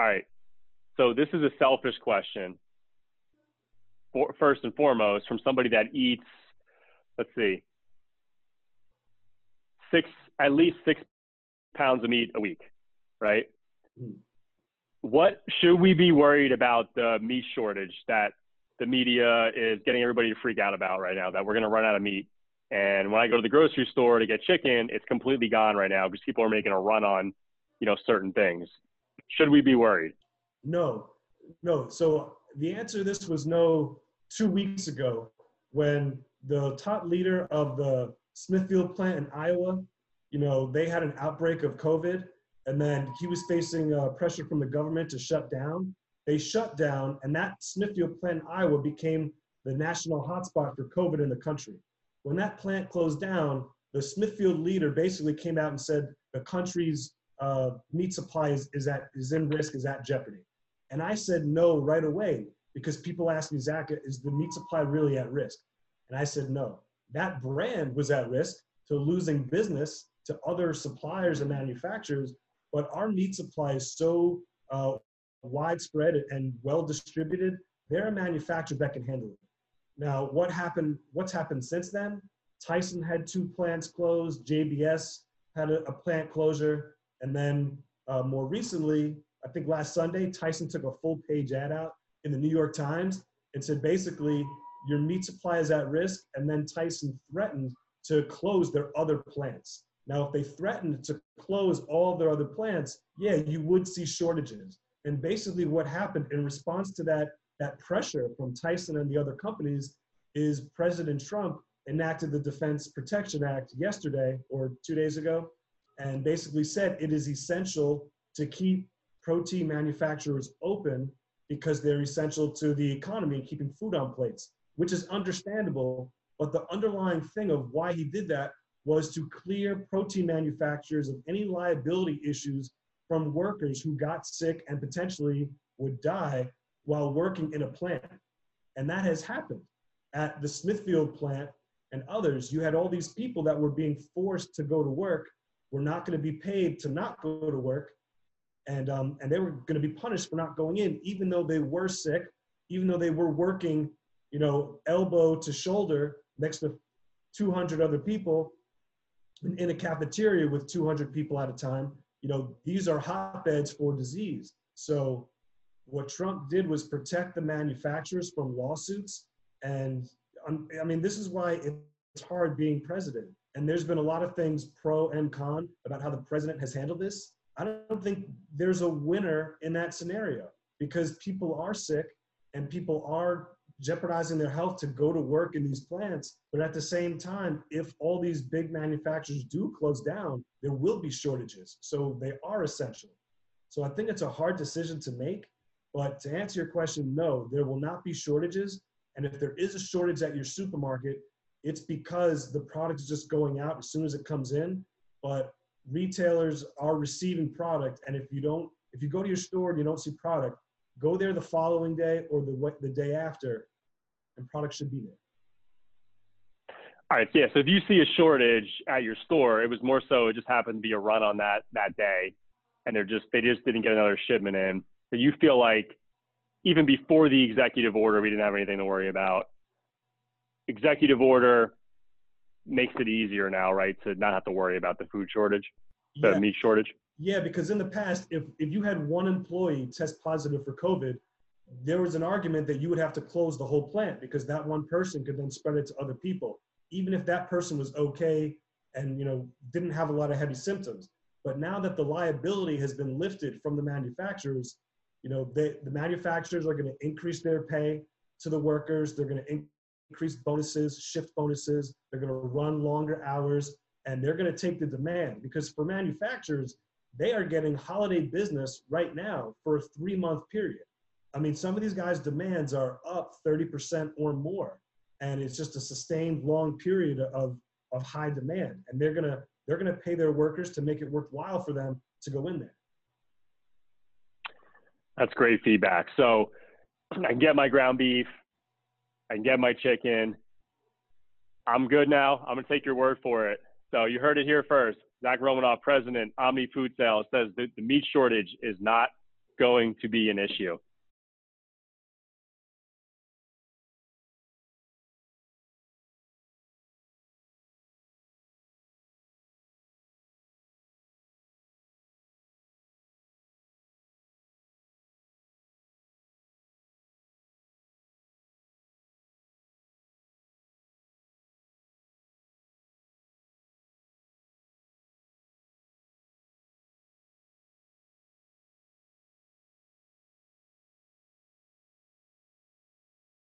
All right. So this is a selfish question, first and foremost, from somebody that eats, let's see, at least six pounds of meat a week, right? What should we be worried about the meat shortage that the media is getting everybody to freak out about right now, that we're going to run out of meat? And when I go to the grocery store to get chicken, it's completely gone right now because people are making a run on, you know, certain things. Should we be worried? No. So the answer to this was no 2 weeks ago when the top leader of the Smithfield plant in Iowa, you know, they had an outbreak of COVID, and then he was facing pressure from the government to shut down. They shut down, and that Smithfield plant in Iowa became the national hotspot for COVID in the country. When that plant closed down, the Smithfield leader basically came out and said the country's meat supply is in risk, is at jeopardy. And I said no right away, because people asked me, Zach, is the meat supply really at risk? And I said no. That brand was at risk to losing business to other suppliers and manufacturers, but our meat supply is so widespread and well distributed, there are manufacturers that can handle it. Now, what's happened since then? Tyson had two plants closed, JBS had a plant closure, and then more recently, I think last Sunday, Tyson took a full page ad out in the New York Times and said basically, your meat supply is at risk, and then Tyson threatened to close their other plants. Now, if they threatened to close all their other plants, yeah, you would see shortages. And basically what happened in response to that pressure from Tyson and the other companies is President Trump enacted the Defense Protection Act yesterday or 2 days ago, and basically said it is essential to keep protein manufacturers open because they're essential to the economy and keeping food on plates, which is understandable. But the underlying thing of why he did that was to clear protein manufacturers of any liability issues from workers who got sick and potentially would die while working in a plant. And that has happened at the Smithfield plant and others. You had all these people that were being forced to go to work, were not going to be paid to not go to work, and they were going to be punished for not going in, even though they were sick, even though they were working, you know, elbow to shoulder next to 200 other people in a cafeteria with 200 people at a time. You know, these are hotbeds for disease. So what Trump did was protect the manufacturers from lawsuits. And I mean, this is why it's hard being president. And there's been a lot of things pro and con about how the president has handled this. I don't think there's a winner in that scenario because people are sick and people are jeopardizing their health to go to work in these plants. But at the same time, if all these big manufacturers do close down, there will be shortages. So they are essential. So I think it's a hard decision to make. But to answer your question, no, there will not be shortages. And if there is a shortage at your supermarket, it's because the product is just going out as soon as it comes in. But retailers are receiving product. And if you go to your store and you don't see product, go there the following day or the day after, and product should be there. All right, yeah, so if you see a shortage at your store, it was more so it just happened to be a run on that day, and they just didn't get another shipment in. So you feel like even before the executive order, we didn't have anything to worry about. Executive order makes it easier now, right, to not have to worry about the food shortage, the meat shortage? Yeah, because in the past, if you had one employee test positive for COVID, there was an argument that you would have to close the whole plant because that one person could then spread it to other people, even if that person was okay and, you know, didn't have a lot of heavy symptoms. But now that the liability has been lifted from the manufacturers, you know, the manufacturers are going to increase their pay to the workers. They're going to increase bonuses, shift bonuses. They're going to run longer hours, and they're going to take the demand, because for manufacturers, they are getting holiday business right now for a 3-month period. I mean, some of these guys' demands are up 30% or more, and it's just a sustained long period of high demand. And they're gonna pay their workers to make it worthwhile for them to go in there. That's great feedback. So I can get my ground beef, I can get my chicken. I'm good now. I'm gonna take your word for it. So you heard it here first. Zach Romanoff, president, Omni Food Sales, says that the meat shortage is not going to be an issue.